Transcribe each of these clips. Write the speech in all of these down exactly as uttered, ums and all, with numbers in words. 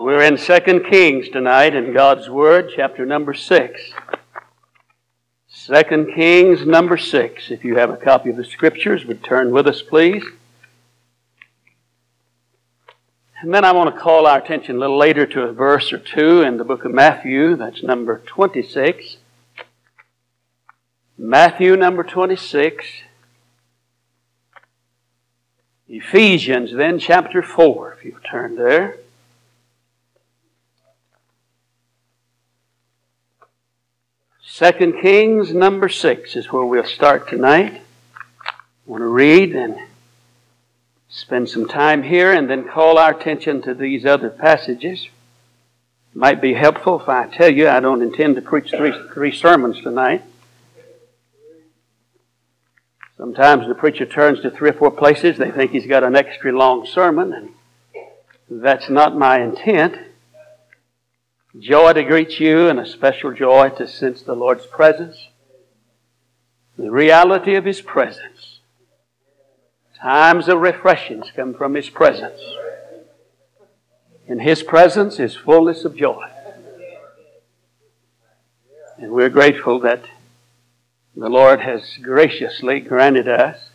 We're in Second Kings tonight in God's Word, chapter number six. Second Kings number six. If you have a copy of the Scriptures, would turn with us, please. And then I want to call our attention a little later to a verse or two in the book of Matthew. That's number twenty-six. Matthew number twenty-six. Ephesians then chapter four, if you'll turn there. Second Kings number six is where we'll start tonight. I want to read and spend some time here and then call our attention to these other passages. It might be helpful if I tell you I don't intend to preach three, three sermons tonight. Sometimes the preacher turns to three or four places. They think he's got an extra long sermon, and that's not my intent. Joy to greet you, and a special joy to sense the Lord's presence, the reality of His presence. Times of refreshings come from His presence. In His presence is fullness of joy. And we're grateful that the Lord has graciously granted us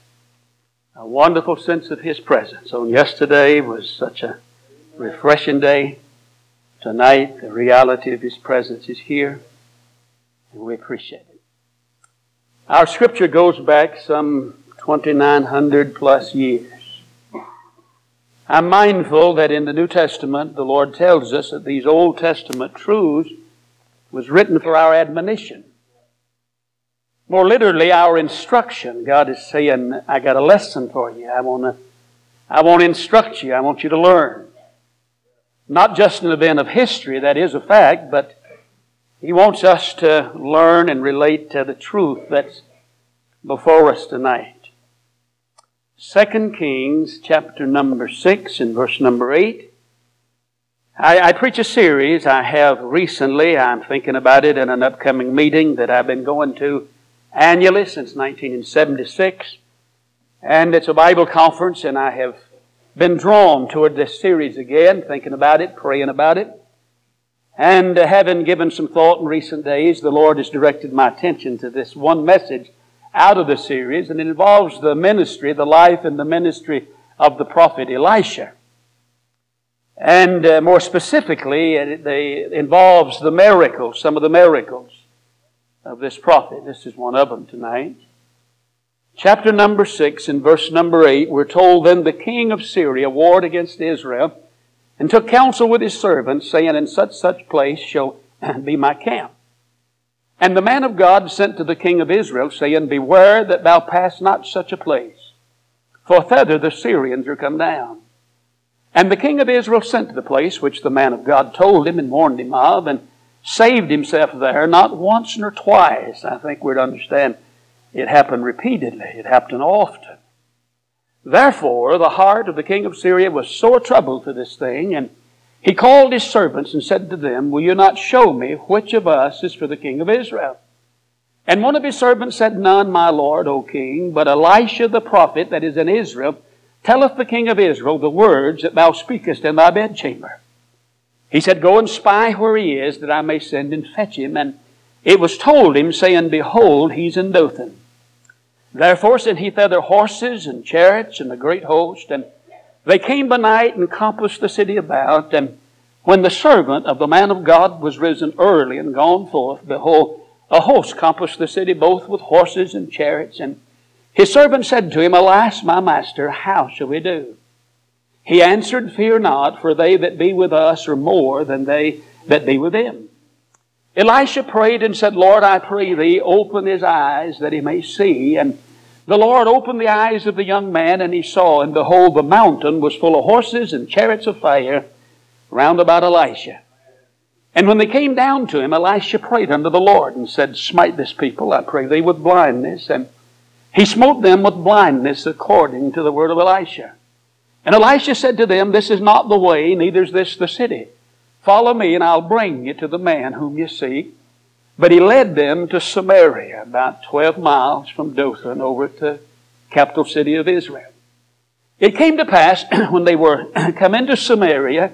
a wonderful sense of His presence. On yesterday was such a refreshing day. Tonight, the reality of His presence is here, and we appreciate it. Our Scripture goes back some twenty-nine hundred plus years. I'm mindful that in the New Testament, the Lord tells us that these Old Testament truths was written for our admonition. More literally, our instruction. God is saying, I got a lesson for you. I want to, I want to instruct you. I want you to learn. Not just an event of history, that is a fact, but He wants us to learn and relate to the truth that's before us tonight. Second Kings chapter number six and verse number eight. I, I preach a series I have recently. I'm thinking about it in an upcoming meeting that I've been going to annually since nineteen seventy-six. And it's a Bible conference, and I have been drawn toward this series again, thinking about it, praying about it. And uh, having given some thought in recent days, the Lord has directed my attention to this one message out of the series, and it involves the ministry, the life and the ministry of the prophet Elisha. And uh, more specifically, it, it involves the miracles, some of the miracles of this prophet. This is one of them tonight. Chapter number six and verse number eight, we're told, then the king of Syria warred against Israel and took counsel with his servants, saying, in such such place shall be my camp. And the man of God sent to the king of Israel, saying, beware that thou pass not such a place, for thither the Syrians are come down. And the king of Israel sent to the place which the man of God told him and warned him of, and saved himself there, not once nor twice. I think we're to understand it happened repeatedly. It happened often. Therefore, the heart of the king of Syria was sore troubled to this thing, and he called his servants and said to them, will you not show me which of us is for the king of Israel? And one of his servants said, none, my lord, O king, but Elisha the prophet that is in Israel telleth the king of Israel the words that thou speakest in thy bedchamber. He said, go and spy where he is, that I may send and fetch him. And it was told him, saying, behold, he's in Dothan. Therefore sent he thither horses and chariots and a great host, and they came by night and compassed the city about. And when the servant of the man of God was risen early and gone forth, behold, a host compassed the city both with horses and chariots. And his servant said to him, alas, my master, how shall we do? He answered, fear not, for they that be with us are more than they that be with them. Elisha prayed and said, Lord, I pray thee, open his eyes that he may see. And the Lord opened the eyes of the young man, and he saw, and behold, the mountain was full of horses and chariots of fire round about Elisha. And when they came down to him, Elisha prayed unto the Lord and said, smite this people, I pray thee, with blindness. And he smote them with blindness according to the word of Elisha. And Elisha said to them, this is not the way, neither is this the city. Follow me, and I'll bring you to the man whom you seek. But he led them to Samaria, about twelve miles from Dothan, over to capital city of Israel. It came to pass, when they were come into Samaria,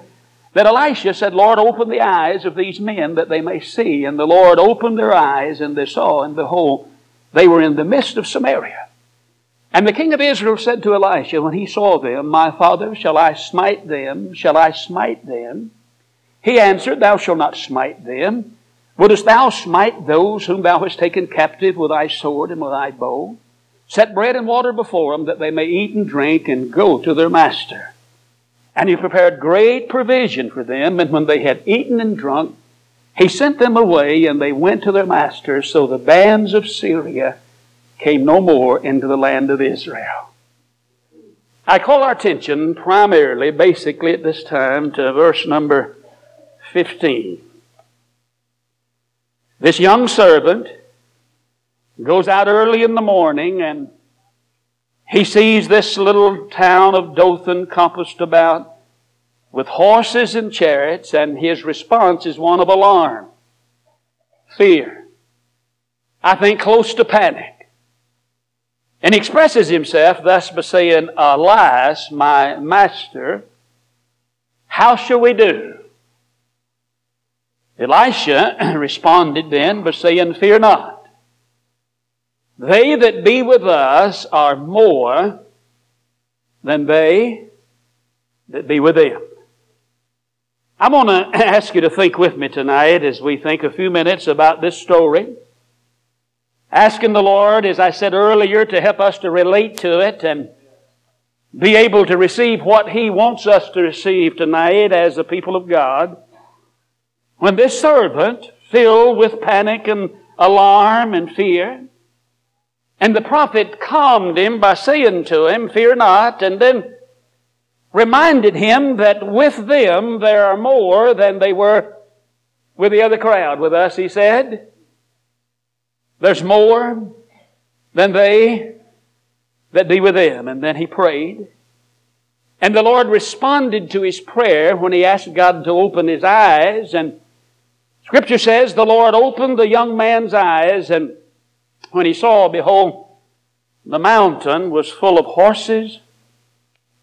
that Elisha said, Lord, open the eyes of these men that they may see. And the Lord opened their eyes, and they saw, and behold, they were in the midst of Samaria. And the king of Israel said to Elisha, when he saw them, My father, shall I smite them? Shall I smite them? He answered, Thou shalt not smite them. Wouldest thou smite those whom thou hast taken captive with thy sword and with thy bow? Set bread and water before them, that they may eat and drink and go to their master. And he prepared great provision for them, and when they had eaten and drunk, he sent them away, and they went to their master. So the bands of Syria came no more into the land of Israel. I call our attention primarily, basically at this time, to verse number fifteen. This young servant goes out early in the morning, and he sees this little town of Dothan compassed about with horses and chariots, and his response is one of alarm, fear, I think close to panic. And he expresses himself thus by saying, Alas, my master, how shall we do? Elisha responded then by saying, Fear not. They that be with us are more than they that be with them. I want to ask you to think with me tonight as we think a few minutes about this story. Asking the Lord, as I said earlier, to help us to relate to it and be able to receive what He wants us to receive tonight as the people of God. When this servant, filled with panic and alarm and fear, and the prophet calmed him by saying to him, Fear not, and then reminded him that with them there are more than they were with the other crowd. With us, he said, there's more than they that be with them. And then he prayed. And the Lord responded to his prayer when he asked God to open his eyes. And Scripture says the Lord opened the young man's eyes, and when he saw, behold, the mountain was full of horses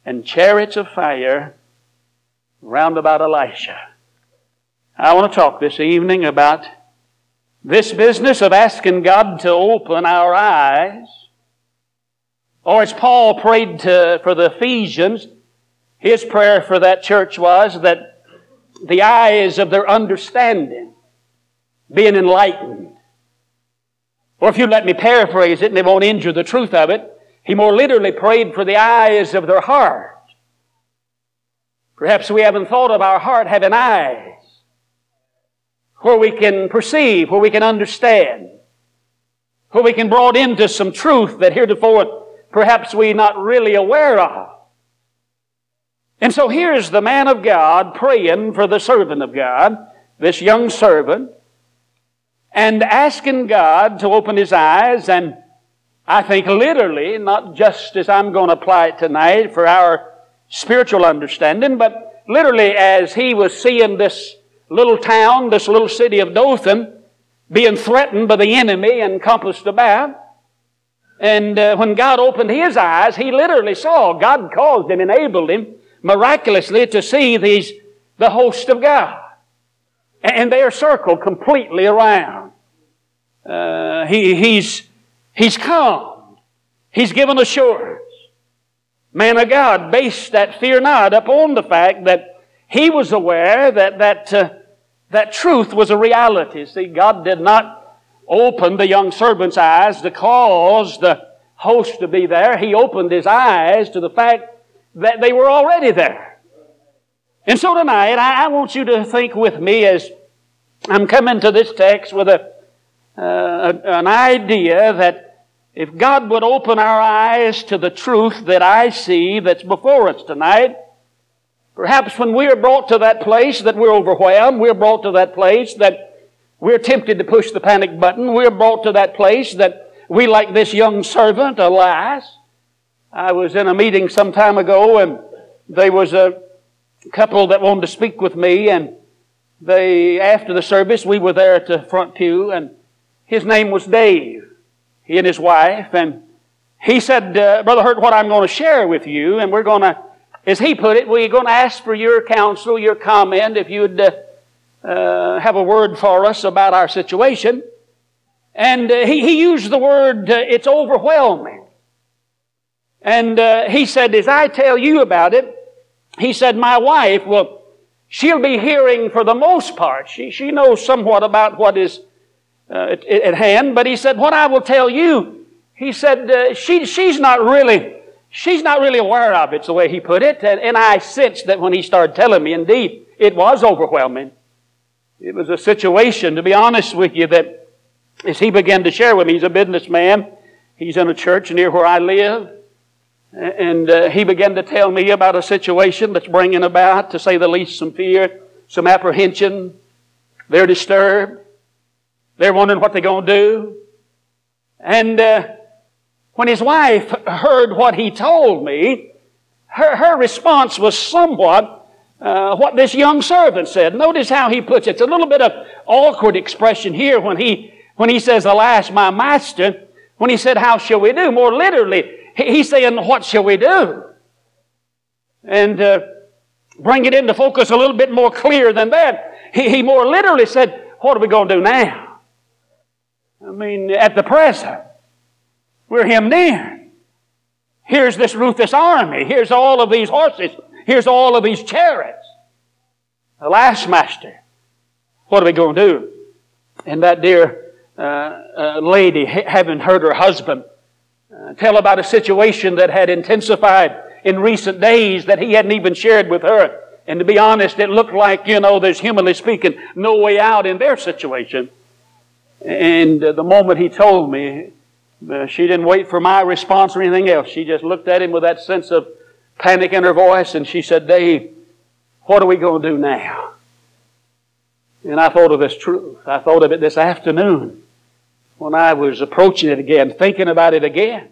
and chariots of fire round about Elisha. I want to talk this evening about this business of asking God to open our eyes. Or as Paul prayed to, for the Ephesians, his prayer for that church was that the eyes of their understanding being enlightened. Or if you let me paraphrase it, and it won't injure the truth of it, he more literally prayed for the eyes of their heart. Perhaps we haven't thought of our heart having eyes where we can perceive, where we can understand, where we can brought into some truth that heretofore perhaps we're not really aware of. And so here's the man of God praying for the servant of God, this young servant, and asking God to open his eyes, and I think literally, not just as I'm going to apply it tonight for our spiritual understanding, but literally as he was seeing this little town, this little city of Dothan, being threatened by the enemy and compassed about. And uh, when God opened his eyes, he literally saw. God caused him, enabled him miraculously to see these the host of God. And they are circled completely around. Uh, he, he's, he's calmed. He's given assurance. Man of God based that fear not upon the fact that he was aware that that, uh, that truth was a reality. See, God did not open the young servant's eyes to cause the host to be there. He opened his eyes to the fact that they were already there. And so tonight, I, I want you to think with me as I'm coming to this text with a Uh, an idea that if God would open our eyes to the truth that I see that's before us tonight, perhaps when we are brought to that place that we're overwhelmed, we're brought to that place that we're tempted to push the panic button, we're brought to that place that we, like this young servant, alas. I was in a meeting some time ago, and there was a couple that wanted to speak with me, and they, after the service, we were there at the front pew, and his name was Dave, he and his wife, and he said, uh, Brother Hurt, what I'm going to share with you, and we're going to As he put it, we're going to ask for your counsel, your comment, if you'd uh, uh, have a word for us about our situation. And uh, he, he used the word, uh, it's overwhelming. And uh, he said, as I tell you about it, he said, my wife, well, she'll be hearing for the most part. She, she knows somewhat about what is uh, at, at hand. But he said, what I will tell you, he said, uh, she, she's not really... She's not really aware of it, it's the way he put it. And, and I sensed that when he started telling me, indeed, it was overwhelming. It was a situation, to be honest with you, that as he began to share with me, he's a businessman. He's in a church near where I live. And uh, he began to tell me about a situation that's bringing about, to say the least, some fear, some apprehension. They're disturbed. They're wondering what they're going to do. And... Uh, When his wife heard what he told me, her, her response was somewhat uh, what this young servant said. Notice how he puts it. It's a little bit of awkward expression here when he when he says, alas, my master, when he said, how shall we do? More literally, he, he's saying, what shall we do? And uh, bring it into focus a little bit more clear than that. He, he more literally said, what are we going to do now? I mean, at the present. We're hemmed in. Here's this ruthless army. Here's all of these horses. Here's all of these chariots. Alas, master, what are we going to do? And that dear uh, uh, lady, having heard her husband uh, tell about a situation that had intensified in recent days that he hadn't even shared with her, and to be honest, it looked like, you know, there's humanly speaking no way out in their situation. And uh, the moment he told me, Uh, she didn't wait for my response or anything else. She just looked at him with that sense of panic in her voice, and she said, Dave, what are we going to do now? And I thought of this truth. I thought of it this afternoon when I was approaching it again, thinking about it again.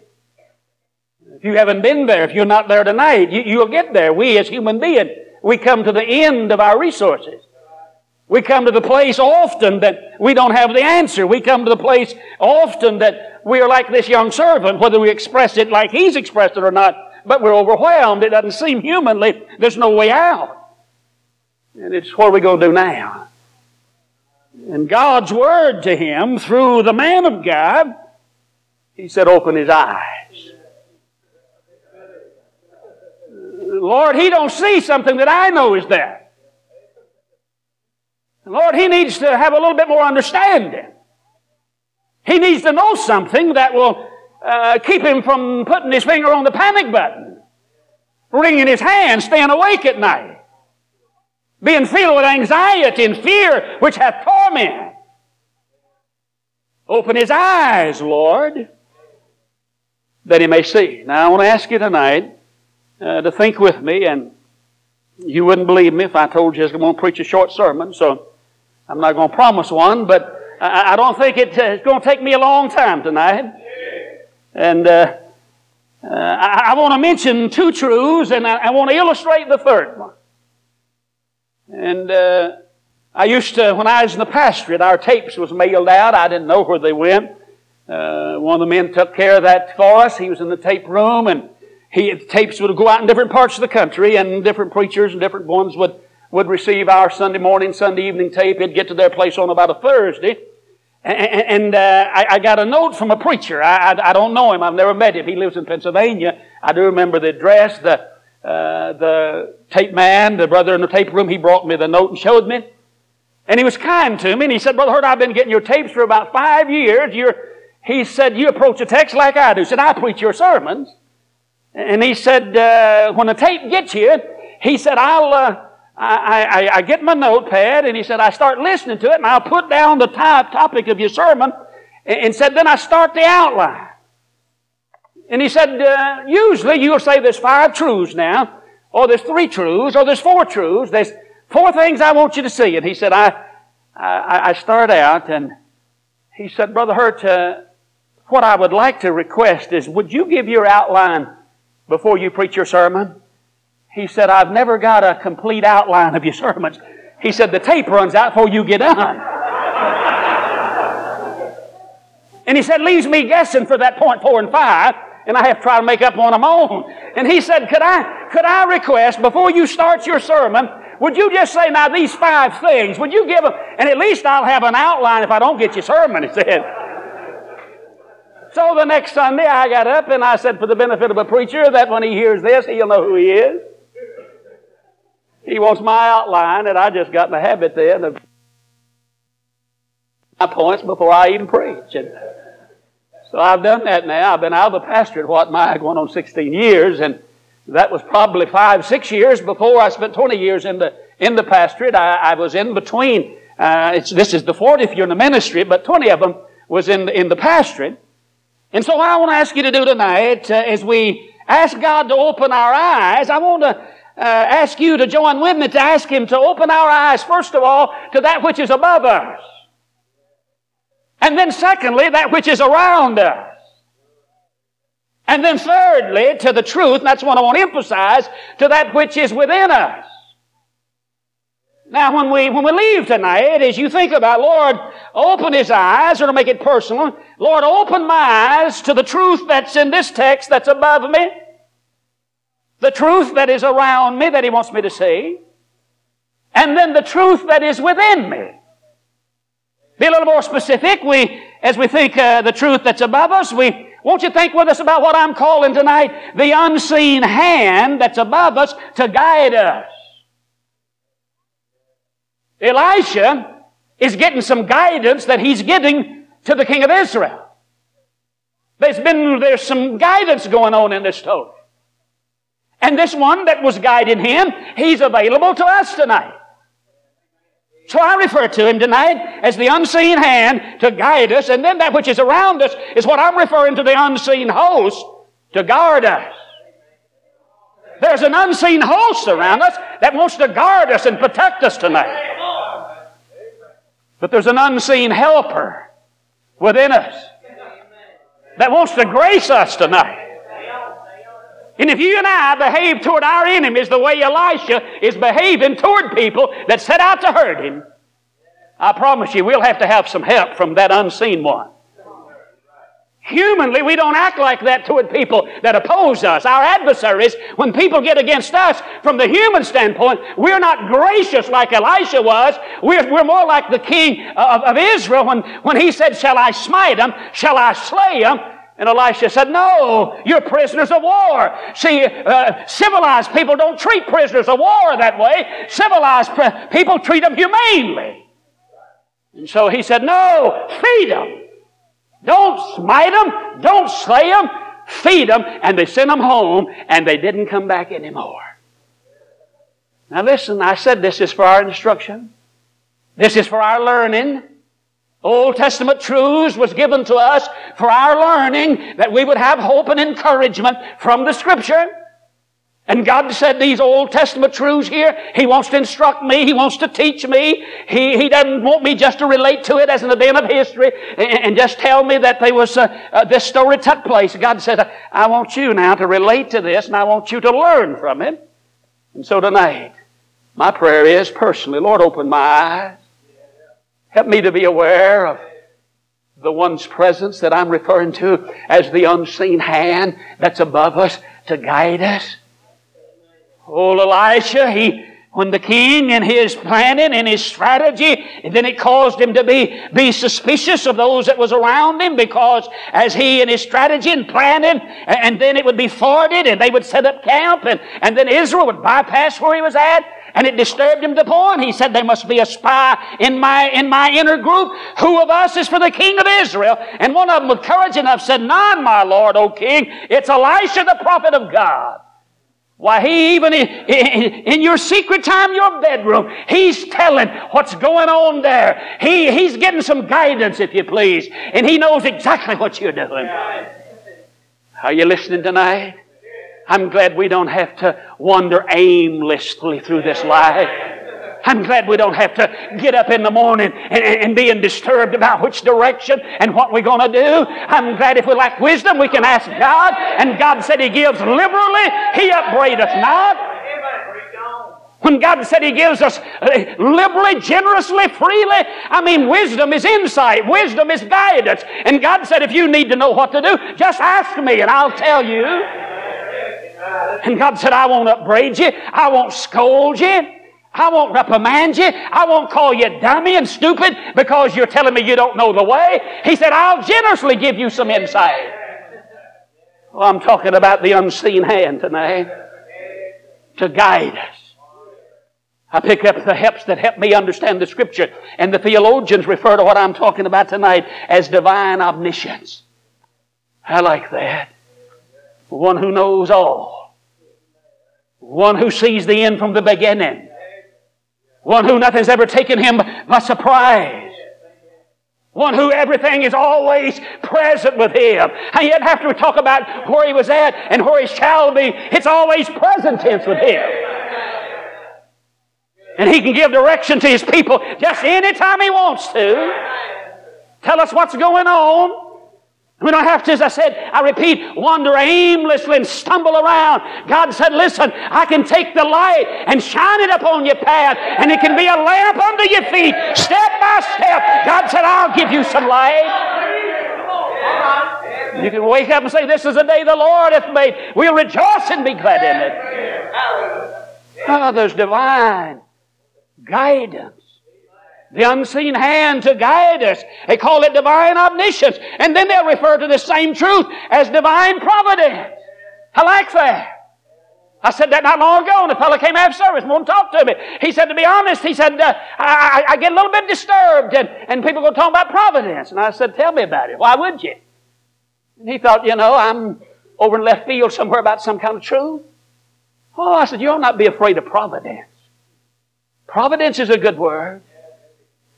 If you haven't been there, if you're not there tonight, you, you'll get there. We as human beings, we come to the end of our resources. We come to the place often that we don't have the answer. We come to the place often that we are like this young servant, whether we express it like he's expressed it or not, but we're overwhelmed. It doesn't seem humanly. There's no way out. And it's what are we going to do now? And God's word to him through the man of God, he said, open his eyes. Lord, he don't see something that I know is there. Lord, he needs to have a little bit more understanding. He needs to know something that will uh, keep him from putting his finger on the panic button, wringing his hands, staying awake at night, being filled with anxiety and fear which hath torment. Open his eyes, Lord, that he may see. Now, I want to ask you tonight uh, to think with me, and you wouldn't believe me if I told you I was going to preach a short sermon, so I'm not going to promise one, but I, I don't think it, uh, it's going to take me a long time tonight. And uh, uh, I, I want to mention two truths, and I, I want to illustrate the third one. And uh, I used to, when I was in the pastorate, our tapes was mailed out. I didn't know where they went. Uh, one of the men took care of that for us. He was in the tape room, and he, the tapes would go out in different parts of the country, and different preachers and different ones would would receive our Sunday morning, Sunday evening tape. It'd get to their place on about a Thursday. And, and uh, I, I got a note from a preacher. I, I, I don't know him. I've never met him. He lives in Pennsylvania. I do remember the address, the, uh, the tape man, the brother in the tape room. He brought me the note and showed me. And he was kind to me. And he said, Brother Hurt, I've been getting your tapes for about five years. You're, he said, you approach a text like I do. He said, I preach your sermons. And he said, uh, when the tape gets here, he said, I'll, uh, I, I, I get my notepad, and he said, I start listening to it, and I'll put down the top topic of your sermon, and, and said, then I start the outline. And he said, uh, usually you'll say there's five truths now, or there's three truths, or there's four truths. There's four things I want you to see. And he said, I, I, I start out, and he said, Brother Hurt, uh, what I would like to request is, would you give your outline before you preach your sermon? He said, I've never got a complete outline of your sermons. He said, the tape runs out before you get done. And he said, leaves me guessing for that point four and five. and I have to try to make up one of my own. And he said, could I, could I request, before you start your sermon, would you just say, now, these five things, would you give them, and at least I'll have an outline if I don't get your sermon, he said. So the next Sunday, I got up and I said, for the benefit of a preacher, that when he hears this, he'll know who he is. He wants my outline, and I just got in the habit then of my points before I even preach. And so I've done that now. I've been out of the pastorate, what, my going on sixteen years, and that was probably five, six years before I spent twenty years in the in the pastorate. I, I was in between. Uh, it's, this is the fortieth year in the ministry, but twenty of them was in the, in the pastorate. And so what I want to ask you to do tonight, uh, as we ask God to open our eyes, I want to uh, ask you to join with me to ask Him to open our eyes, first of all, to that which is above us. And then secondly, that which is around us. And then thirdly, to the truth, and that's what I want to emphasize, to that which is within us. Now, when we when we leave tonight, as you think about, Lord, open his eyes, or to make it personal, Lord, open my eyes to the truth that's in this text that's above me, the truth that is around me that he wants me to see, and then the truth that is within me. Be a little more specific. We, as we think uh, the truth that's above us, we won't you think with us about what I'm calling tonight the unseen hand that's above us to guide us. Elisha is getting some guidance that he's giving to the king of Israel. There's been there's some guidance going on in this story, and this one that was guiding him, he's available to us tonight. So I refer to him tonight as the unseen hand to guide us, and then that which is around us is what I'm referring to, the unseen host to guard us. There's an unseen host around us that wants to guard us and protect us tonight. But there's an unseen helper within us that wants to grace us tonight. And if you and I behave toward our enemies the way Elisha is behaving toward people that set out to hurt him, I promise you we'll have to have some help from that unseen one. Humanly, we don't act like that toward people that oppose us, our adversaries. When people get against us, from the human standpoint, we're not gracious like Elisha was. We're, we're more like the king of, of Israel when, when he said, shall I smite him? Shall I slay him? And Elisha said, no, you're prisoners of war. See, uh, civilized people don't treat prisoners of war that way. Civilized pre- people treat them humanely. And so he said, no, feed them. Don't smite them. Don't slay them. Feed them. And they sent them home, and they didn't come back anymore. Now listen, I said this is for our instruction. This is for our learning. Old Testament truths was given to us for our learning, that we would have hope and encouragement from the Scripture. And God said these Old Testament truths here, He wants to instruct me. He wants to teach me. He, he doesn't want me just to relate to it as an event of history and, and just tell me that there was uh, uh, this story took place. God said, I want you now to relate to this, and I want you to learn from it. And so tonight, my prayer is personally, Lord, open my eyes. Help me to be aware of the one's presence that I'm referring to as the unseen hand that's above us to guide us. Old Elisha, he, when the king and his planning and his strategy, and then it caused him to be, be suspicious of those that was around him, because as he and his strategy and planning, and, and then it would be thwarted, and they would set up camp, and, and then Israel would bypass where he was at. And it disturbed him to the point. He said, there must be a spy in my in my inner group. Who of us is for the king of Israel? And one of them with courage enough said, none, my lord, O king. It's Elisha, the prophet of God. Why, he even in, in, in your secret time, your bedroom, he's telling what's going on there. He, he's getting some guidance, if you please. And he knows exactly what you're doing. Are you listening tonight? I'm glad we don't have to wander aimlessly through this life. I'm glad we don't have to get up in the morning and, and, and being disturbed about which direction and what we're going to do. I'm glad if we lack wisdom, we can ask God. And God said He gives liberally, He upbraideth not. When God said He gives us liberally, generously, freely, I mean, wisdom is insight. Wisdom is guidance. And God said, if you need to know what to do, just ask me and I'll tell you. And God said, I won't upbraid you. I won't scold you. I won't reprimand you. I won't call you dummy and stupid because you're telling me you don't know the way. He said, I'll generously give you some insight. Well, I'm talking about the unseen hand tonight to guide us. I pick up the helps that help me understand the Scripture. And the theologians refer to what I'm talking about tonight as divine omniscience. I like that. One who knows all. One who sees the end from the beginning. One who nothing's ever taken him by surprise. One who everything is always present with him. And yet after we talk about where he was at and where he shall be, it's always present tense with him. And he can give direction to his people just any time he wants to. Tell us what's going on. We don't have to, as I said, I repeat, wander aimlessly and stumble around. God said, listen, I can take the light and shine it upon your path, and it can be a lamp under your feet, step by step. God said, I'll give you some light. You can wake up and say, this is the day the Lord hath made. We'll rejoice and be glad in it. Oh, there's divine guidance. The unseen hand to guide us. They call it divine omniscience. And then they'll refer to the same truth as divine providence. I like that. I said that not long ago, and a fellow came out of service and wanted to talk to me. He said, to be honest, he said, uh, I, I get a little bit disturbed, and, and people go talking about providence. And I said, tell me about it. Why would you? And he thought, you know, I'm over in left field somewhere about some kind of truth. Oh, I said, you ought not be afraid of providence. Providence is a good word.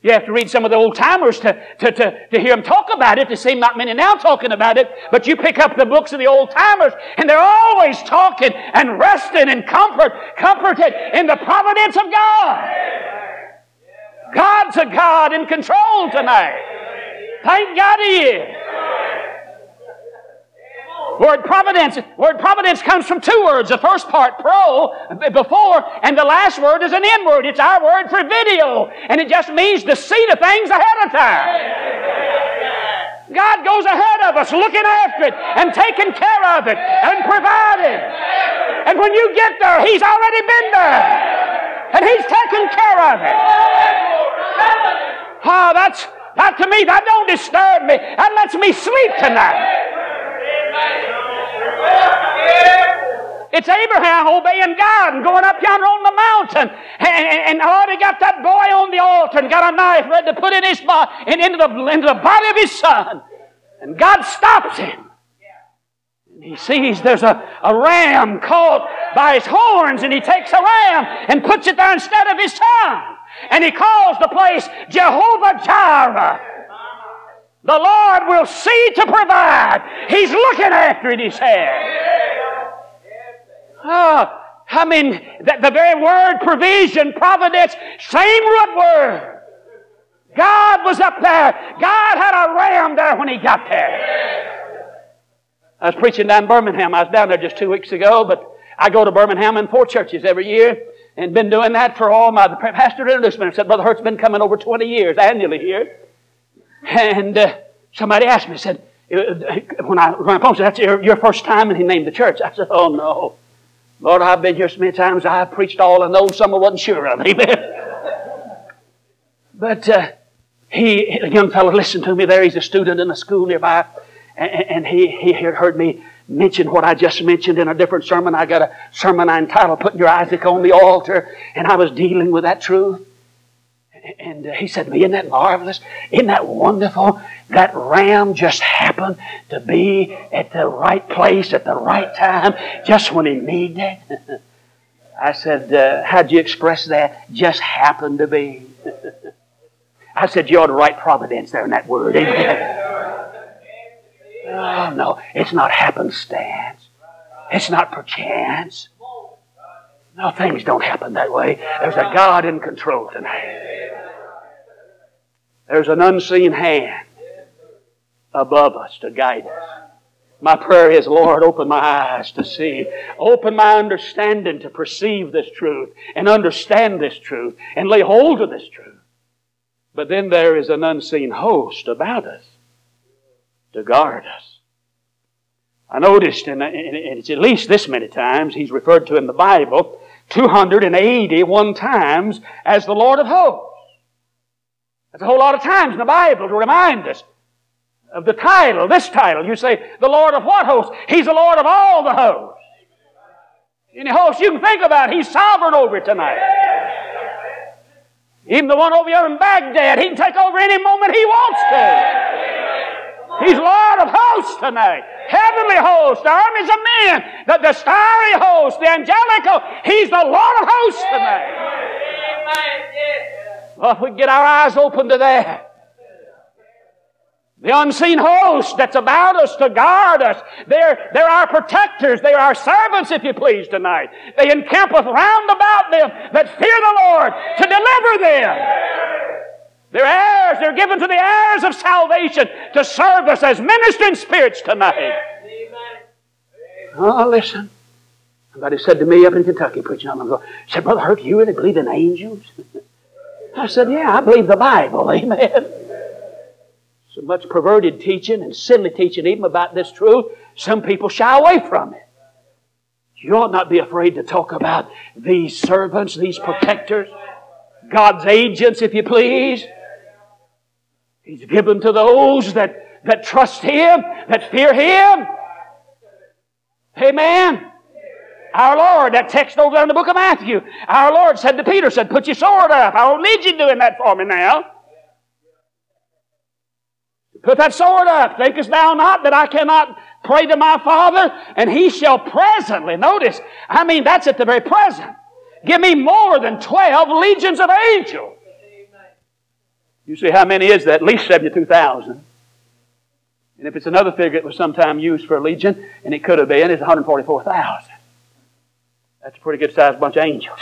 You have to read some of the old-timers to, to, to, to hear them talk about it. There seem not many now talking about it. But you pick up the books of the old-timers, and they're always talking and resting and comfort, comforted in the providence of God. God's a God in control tonight. Thank God He is. Word providence, word providence comes from two words. The first part, pro, before, and the last word is an in word. It's our word for video. And it just means to see the things ahead of time. God goes ahead of us, looking after it, and taking care of it, and providing. And when you get there, He's already been there. And He's taken care of it. Oh, that's, that to me, that don't disturb me. That lets me sleep tonight. It's Abraham obeying God and going up yonder on the mountain, and, and, and already got that boy on the altar and got a knife ready to put in his body and into the, into the body of his son. And God stops him. And he sees there's a, a ram caught by his horns, and he takes a ram and puts it there instead of his son. And he calls the place Jehovah Jireh. The Lord will see to provide. He's looking after it, He said. Oh, I mean, the, the very word provision, providence, same root word. God was up there. God had a ram there when He got there. I was preaching down in Birmingham. I was down there just two weeks ago, but I go to Birmingham in four churches every year and been doing that for all my... The pastor introduced me and said, Brother Hurt's been coming over twenty years annually here. And uh, somebody asked me, said, when I when I posted, that's your, your first time, and he named the church. I said, oh no, Lord, I've been here so many times, I preached all I know, some I wasn't sure of. Amen. But uh, he, a young fellow listened to me there. He's a student in a school nearby, and, and he, he heard me mention what I just mentioned in a different sermon. I got a sermon I entitled, Putting Your Isaac on the Altar, and I was dealing with that truth. And uh, he said to me, isn't that marvelous? Isn't that wonderful? That ram just happened to be at the right place at the right time, just when he needed it. I said, uh, how'd you express that? Just happened to be. I said, you ought to write providence there in that word. Oh, no, it's not happenstance. It's not perchance. No, things don't happen that way. There's a God in control tonight. There's an unseen hand above us to guide us. My prayer is, Lord, open my eyes to see. Open my understanding to perceive this truth and understand this truth and lay hold of this truth. But then there is an unseen host about us to guard us. I noticed, and it's at least this many times, He's referred to in the Bible two hundred eighty-one times as the Lord of hosts. That's a whole lot of times in the Bible to remind us of the title, this title. You say, the Lord of what hosts? He's the Lord of all the hosts. Any host you can think about, He's sovereign over it tonight. Even the one over here in Baghdad, He can take over any moment He wants to. He's Lord of hosts tonight. Heavenly hosts, the armies of men, the, the starry hosts, the angelic hosts. He's the Lord of hosts tonight. Well, if we get our eyes open to that. The unseen host that's about us to guard us. They're, they're our protectors. They're our servants, if you please, tonight. They encamp us round about them that fear the Lord to deliver them. They're heirs. They're given to the heirs of salvation to serve us as ministering spirits tonight. Oh, listen. Somebody said to me up in Kentucky, preaching on them, ago, said, Brother Hurt, you really believe in angels? I said, yeah, I believe the Bible. Amen. So much perverted teaching and silly teaching even about this truth, some people shy away from it. You ought not be afraid to talk about these servants, these protectors, God's agents, if you please. He's given to those that, that trust Him, that fear Him. Amen. Our Lord, that text over in the book of Matthew, our Lord said to Peter, said, put your sword up. I don't need you doing that for me now. Put that sword up. Thinkest thou not that I cannot pray to my Father? And He shall presently, notice, I mean, that's at the very present, give me more than twelve legions of angels. You see how many is that? At least seventy-two thousand. And if it's another figure that was sometime used for a legion, and it could have been, it's one hundred forty-four thousand. That's a pretty good-sized bunch of angels.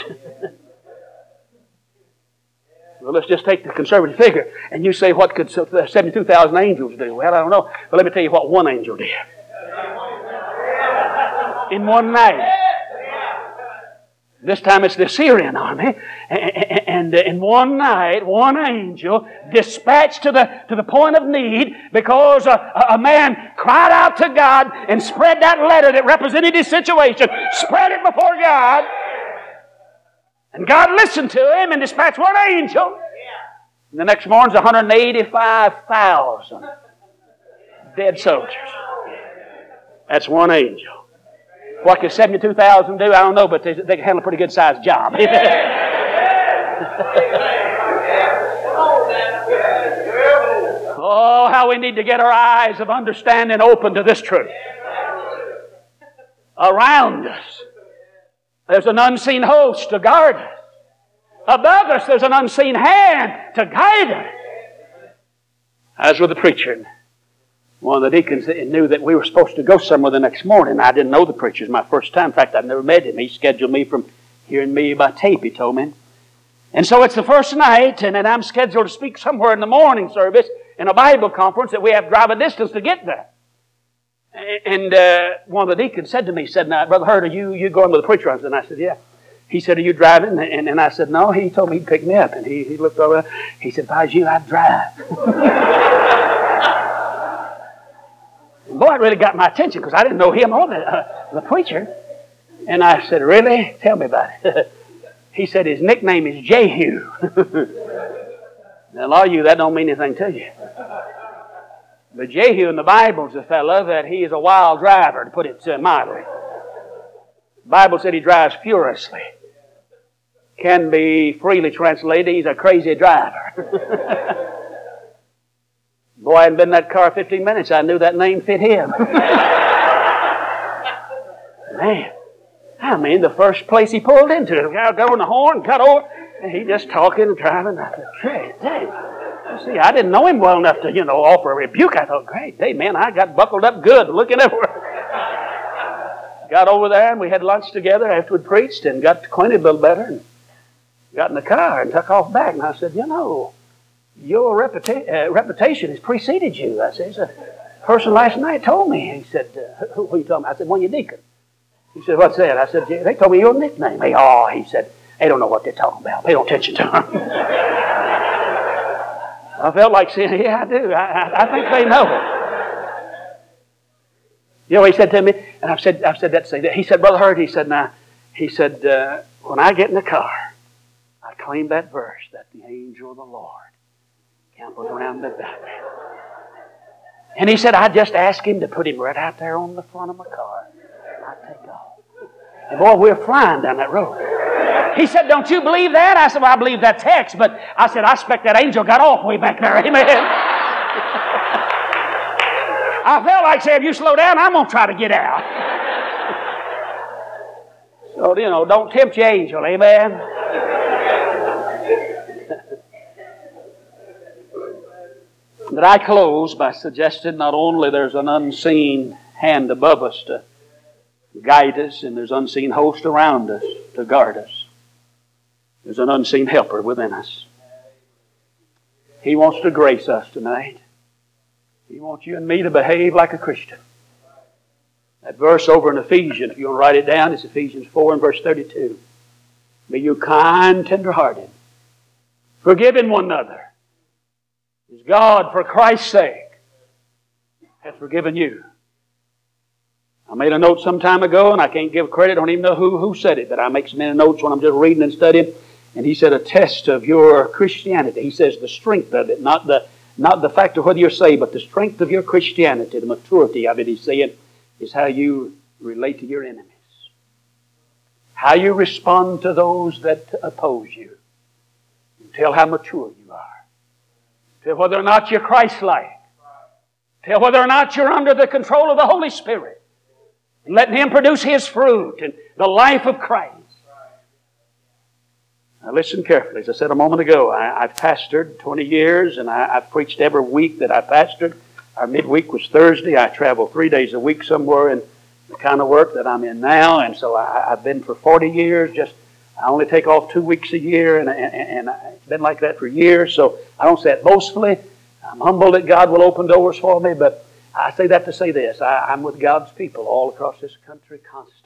Well, let's just take the conservative figure, and you say, what could seventy-two thousand angels do? Well, I don't know. But let me tell you what one angel did. In one night. This time it's the Assyrian army. And in one night, one angel dispatched to the, to the point of need because a, a man cried out to God and spread that letter that represented his situation, spread it before God. And God listened to him and dispatched one angel. And the next morning, one hundred eighty-five thousand dead soldiers. That's one angel. What can seventy-two thousand do? I don't know, but they, they can handle a pretty good-sized job. Oh, how we need to get our eyes of understanding open to this truth. Around us, there's an unseen host to guard us. Above us, there's an unseen hand to guide us. I was with a preacher, and one of the deacons knew that we were supposed to go somewhere the next morning. I didn't know the preacher. It was my first time. In fact, I'd never met him. He scheduled me from hearing me by tape, he told me. And so it's the first night, and then I'm scheduled to speak somewhere in the morning service in a Bible conference that we have to drive a distance to get there. And uh, one of the deacons said to me, he said, now, Brother Hurd, are you, you going with the preacher? And I said, yeah. He said, are you driving? And, and I said, no. He told me he'd pick me up. And he, he looked over. He said, if I was you, I'd drive. Boy, it really got my attention because I didn't know him or the, uh, the preacher. And I said, really? Tell me about it. He said, his nickname is Jehu. Now, a lot of you, that don't mean anything to you. But Jehu in the Bible is a fellow that he is a wild driver, to put it uh, mildly. The Bible said he drives furiously. Can be freely translated, he's a crazy driver. Boy, I hadn't been in that car fifteen minutes. I knew that name fit him. Man, I mean, the first place he pulled into, the guy got on the horn, cut over, and he just talking and driving. I said, great day. See, I didn't know him well enough to, you know, offer a rebuke. I thought, great day, man, I got buckled up good, looking everywhere. Got over there, and we had lunch together after we preached, and got acquainted a little better, and got in the car and took off back. And I said, you know, your reputa- uh, reputation has preceded you. I said, it's a person last night told me, he said, uh, who, who are you talking about? I said, one of your deacons. He said, what's that? I said, they told me your nickname. He, oh, he said, they don't know what they're talking about. Pay no attention to them. I felt like saying, yeah, I do. I, I, I think they know it. You know what he said to me? And I've said, I've said that same thing. He said, Brother Hurd, he said, now, he said, uh, when I get in the car, I claim that verse that the angel of the Lord campeth around the valley. And he said, I just asked him to put him right out there on the front of my car. And I take off. And boy, we're flying down that road. He said, don't you believe that? I said, well, I believe that text. But I said, I expect that angel got off way back there. Amen. I felt like saying, if you slow down, I'm going to try to get out. So, you know, don't tempt your angel. Amen. But I close by suggesting not only there's an unseen hand above us to guide us, and there's unseen host around us to guard us. There's an unseen helper within us. He wants to grace us tonight. He wants you and me to behave like a Christian. That verse over in Ephesians, if you want to write it down, it's Ephesians four and verse thirty-two. Be you kind, tender-hearted, forgiving one another. Is God, for Christ's sake, hath forgiven you. I made a note some time ago, and I can't give credit. I don't even know who, who said it, but I make some notes when I'm just reading and studying. And he said, a test of your Christianity. He says the strength of it, not the not the fact of whether you're saved, but the strength of your Christianity, the maturity of it, he's saying, is how you relate to your enemies. How you respond to those that oppose you. You tell how mature you are. Tell whether or not you're Christ-like. Tell whether or not you're under the control of the Holy Spirit. And letting Him produce His fruit and the life of Christ. Now listen carefully. As I said a moment ago, I, I've pastored twenty years and I, I've preached every week that I pastored. Our midweek was Thursday. I travel three days a week somewhere in the kind of work that I'm in now. And so I, I've been for forty years just... I only take off two weeks a year, and, and, and it's been like that for years, so I don't say it boastfully. I'm humbled that God will open doors for me, but I say that to say this. I, I'm with God's people all across this country constantly.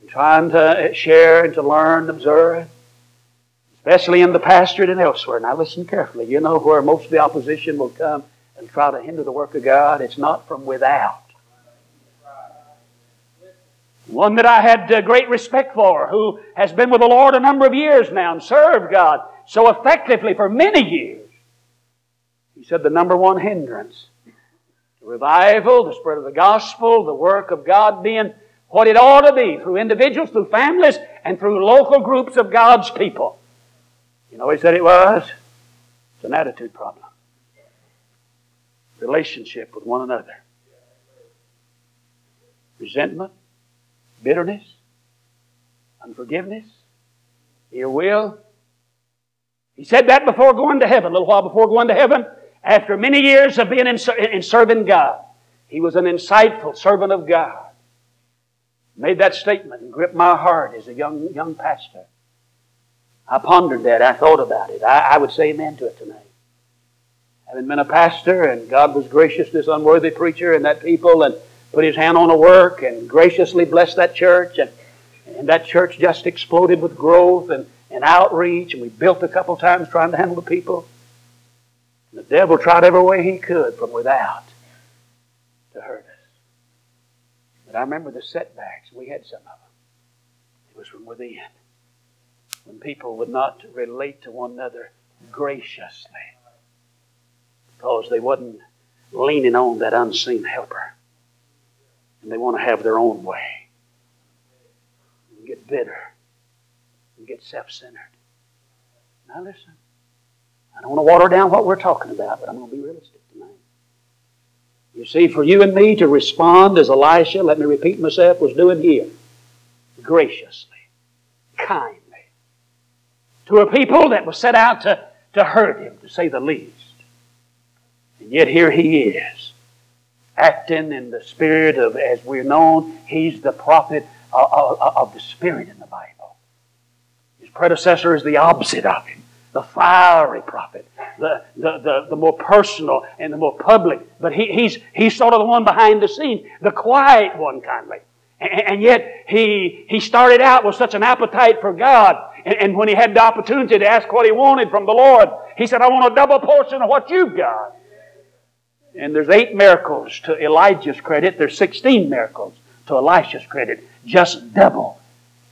I'm trying to share and to learn and observe, especially in the pastorate and elsewhere. Now listen carefully. You know where most of the opposition will come and try to hinder the work of God. It's not from without. One that I had uh, great respect for, who has been with the Lord a number of years now and served God so effectively for many years. He said the number one hindrance to revival, the spread of the gospel, the work of God being what it ought to be through individuals, through families, and through local groups of God's people. You know what he said it was? It's an attitude problem. Relationship with one another. Resentment. Bitterness, unforgiveness, ill will. He said that before going to heaven, a little while before going to heaven, after many years of being in, in serving God. He was an insightful servant of God. Made that statement and gripped my heart as a young, young pastor. I pondered that. I thought about it. I, I would say amen to it tonight. Having been a pastor, and God was gracious to this unworthy preacher and that people, and put His hand on the work and graciously blessed that church. And, and that church just exploded with growth and, and outreach. And we built a couple times trying to handle the people. And the devil tried every way he could from without to hurt us. But I remember the setbacks. We had some of them. It was from within. When people would not relate to one another graciously. Because they wasn't leaning on that unseen helper. And they want to have their own way. And get bitter. And get self-centered. Now listen. I don't want to water down what we're talking about, but I'm going to be realistic tonight. You see, for you and me to respond as Elisha, let me repeat myself, was doing here. Graciously. Kindly. To a people that was set out to, to hurt him, to say the least. And yet here he is. Acting in the spirit of, as we're known, he's the prophet of, of, of the Spirit in the Bible. His predecessor is the opposite of him, the fiery prophet, the, the, the, the more personal and the more public. But he, he's, he's sort of the one behind the scenes, the quiet one, kindly. And, and yet he, he started out with such an appetite for God. And, and when he had the opportunity to ask what he wanted from the Lord, he said, I want a double portion of what you've got. And there's eight miracles to Elijah's credit. There's sixteen miracles to Elisha's credit. Just double.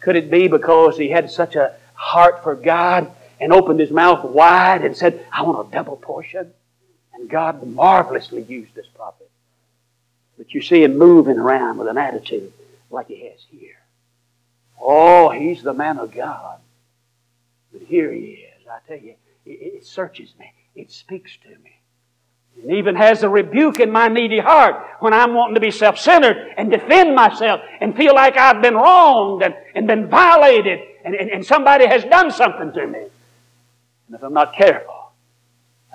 Could it be because he had such a heart for God and opened his mouth wide and said, I want a double portion? And God marvelously used this prophet. But you see him moving around with an attitude like he has here. Oh, he's the man of God. But here he is. I tell you, it searches me. It speaks to me. And even has a rebuke in my needy heart when I'm wanting to be self-centered and defend myself and feel like I've been wronged and, and been violated and, and, and somebody has done something to me. And if I'm not careful,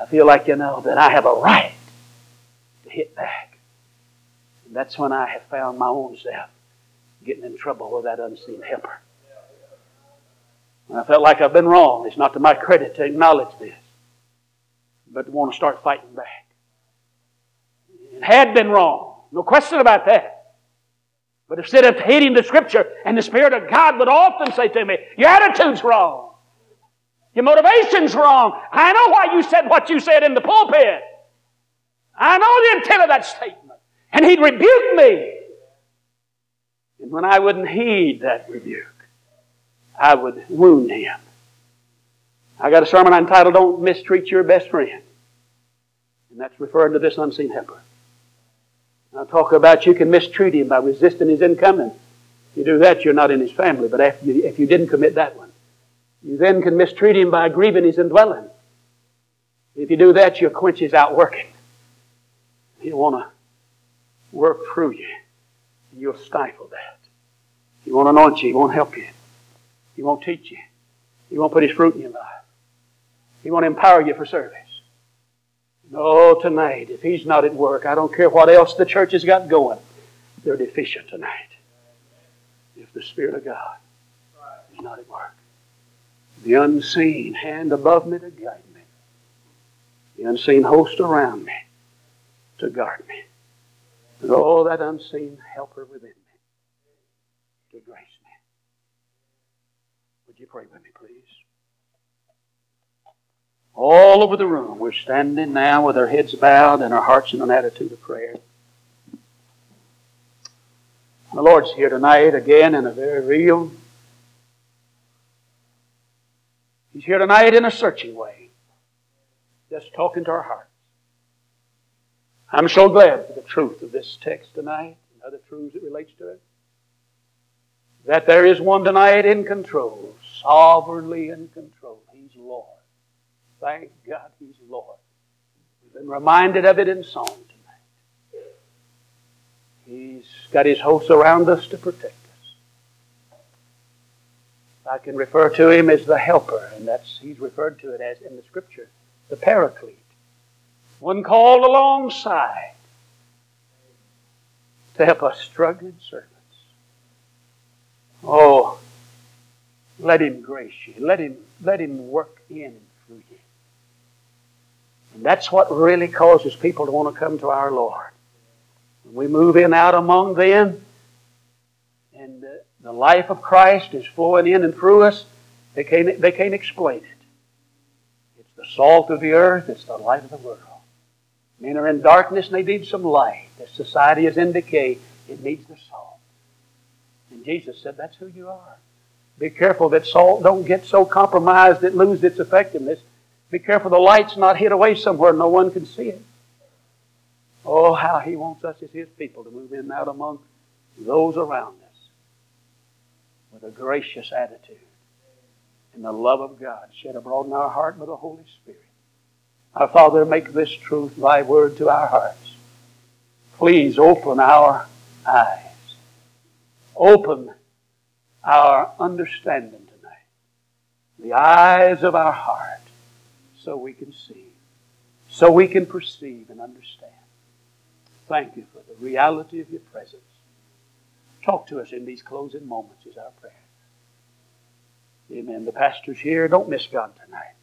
I feel like, you know, that I have a right to hit back. And that's when I have found my own self getting in trouble with that unseen helper. When I felt like I've been wronged, it's not to my credit to acknowledge this, but to want to start fighting back. It had been wrong. No question about that. But instead of hating the Scripture, and the Spirit of God would often say to me, your attitude's wrong. Your motivation's wrong. I know why you said what you said in the pulpit. I know the intent of that statement. And he'd rebuke me. And when I wouldn't heed that rebuke, I would wound him. I got a sermon entitled, Don't Mistreat Your Best Friend. And that's referring to this unseen helper. I talk about you can mistreat him by resisting his incoming. If you do that, you're not in his family. But if you, if you didn't commit that one, you then can mistreat him by grieving his indwelling. If you do that, you'll quench his outworking. He'll want to work through you. And you'll stifle that. He won't anoint you. He won't help you. He won't teach you. He won't put his fruit in your life. He won't empower you for service. No, tonight, if he's not at work, I don't care what else the church has got going, they're deficient tonight. If the Spirit of God is not at work. The unseen hand above me to guide me. The unseen host around me to guard me. And all that unseen helper within me to grace me. Would you pray with me, please? All over the room, we're standing now with our heads bowed and our hearts in an attitude of prayer. The Lord's here tonight again in a very real. He's here tonight in a searching way, just talking to our hearts. I'm so glad for the truth of this text tonight and other truths that relates to it. That there is one tonight in control, sovereignly in control. He's Lord. Thank God he's Lord. We've been reminded of it in song tonight. He's got his hosts around us to protect us. I can refer to him as the helper, and that's he's referred to it as in the Scripture, the paraclete. One called alongside to help us struggling servants. Oh, let him grace you. Let him, let him work in through you. And that's what really causes people to want to come to our Lord. We move in out among them, and the life of Christ is flowing in and through us. They can't, they can't explain it. It's the salt of the earth. It's the light of the world. Men are in darkness and they need some light. As society is in decay, it needs the salt. And Jesus said, that's who you are. Be careful that salt don't get so compromised it loses its effectiveness. Be careful the light's not hid away somewhere no one can see it. Oh, how he wants us as his people to move in and out among those around us with a gracious attitude and the love of God shed abroad in our heart by the Holy Spirit. Our Father, make this truth thy word to our hearts. Please open our eyes. Open our understanding tonight, the eyes of our heart, so we can see, so we can perceive and understand. Thank you for the reality of your presence. Talk to us in these closing moments is our prayer. Amen. The pastors here, don't miss God tonight.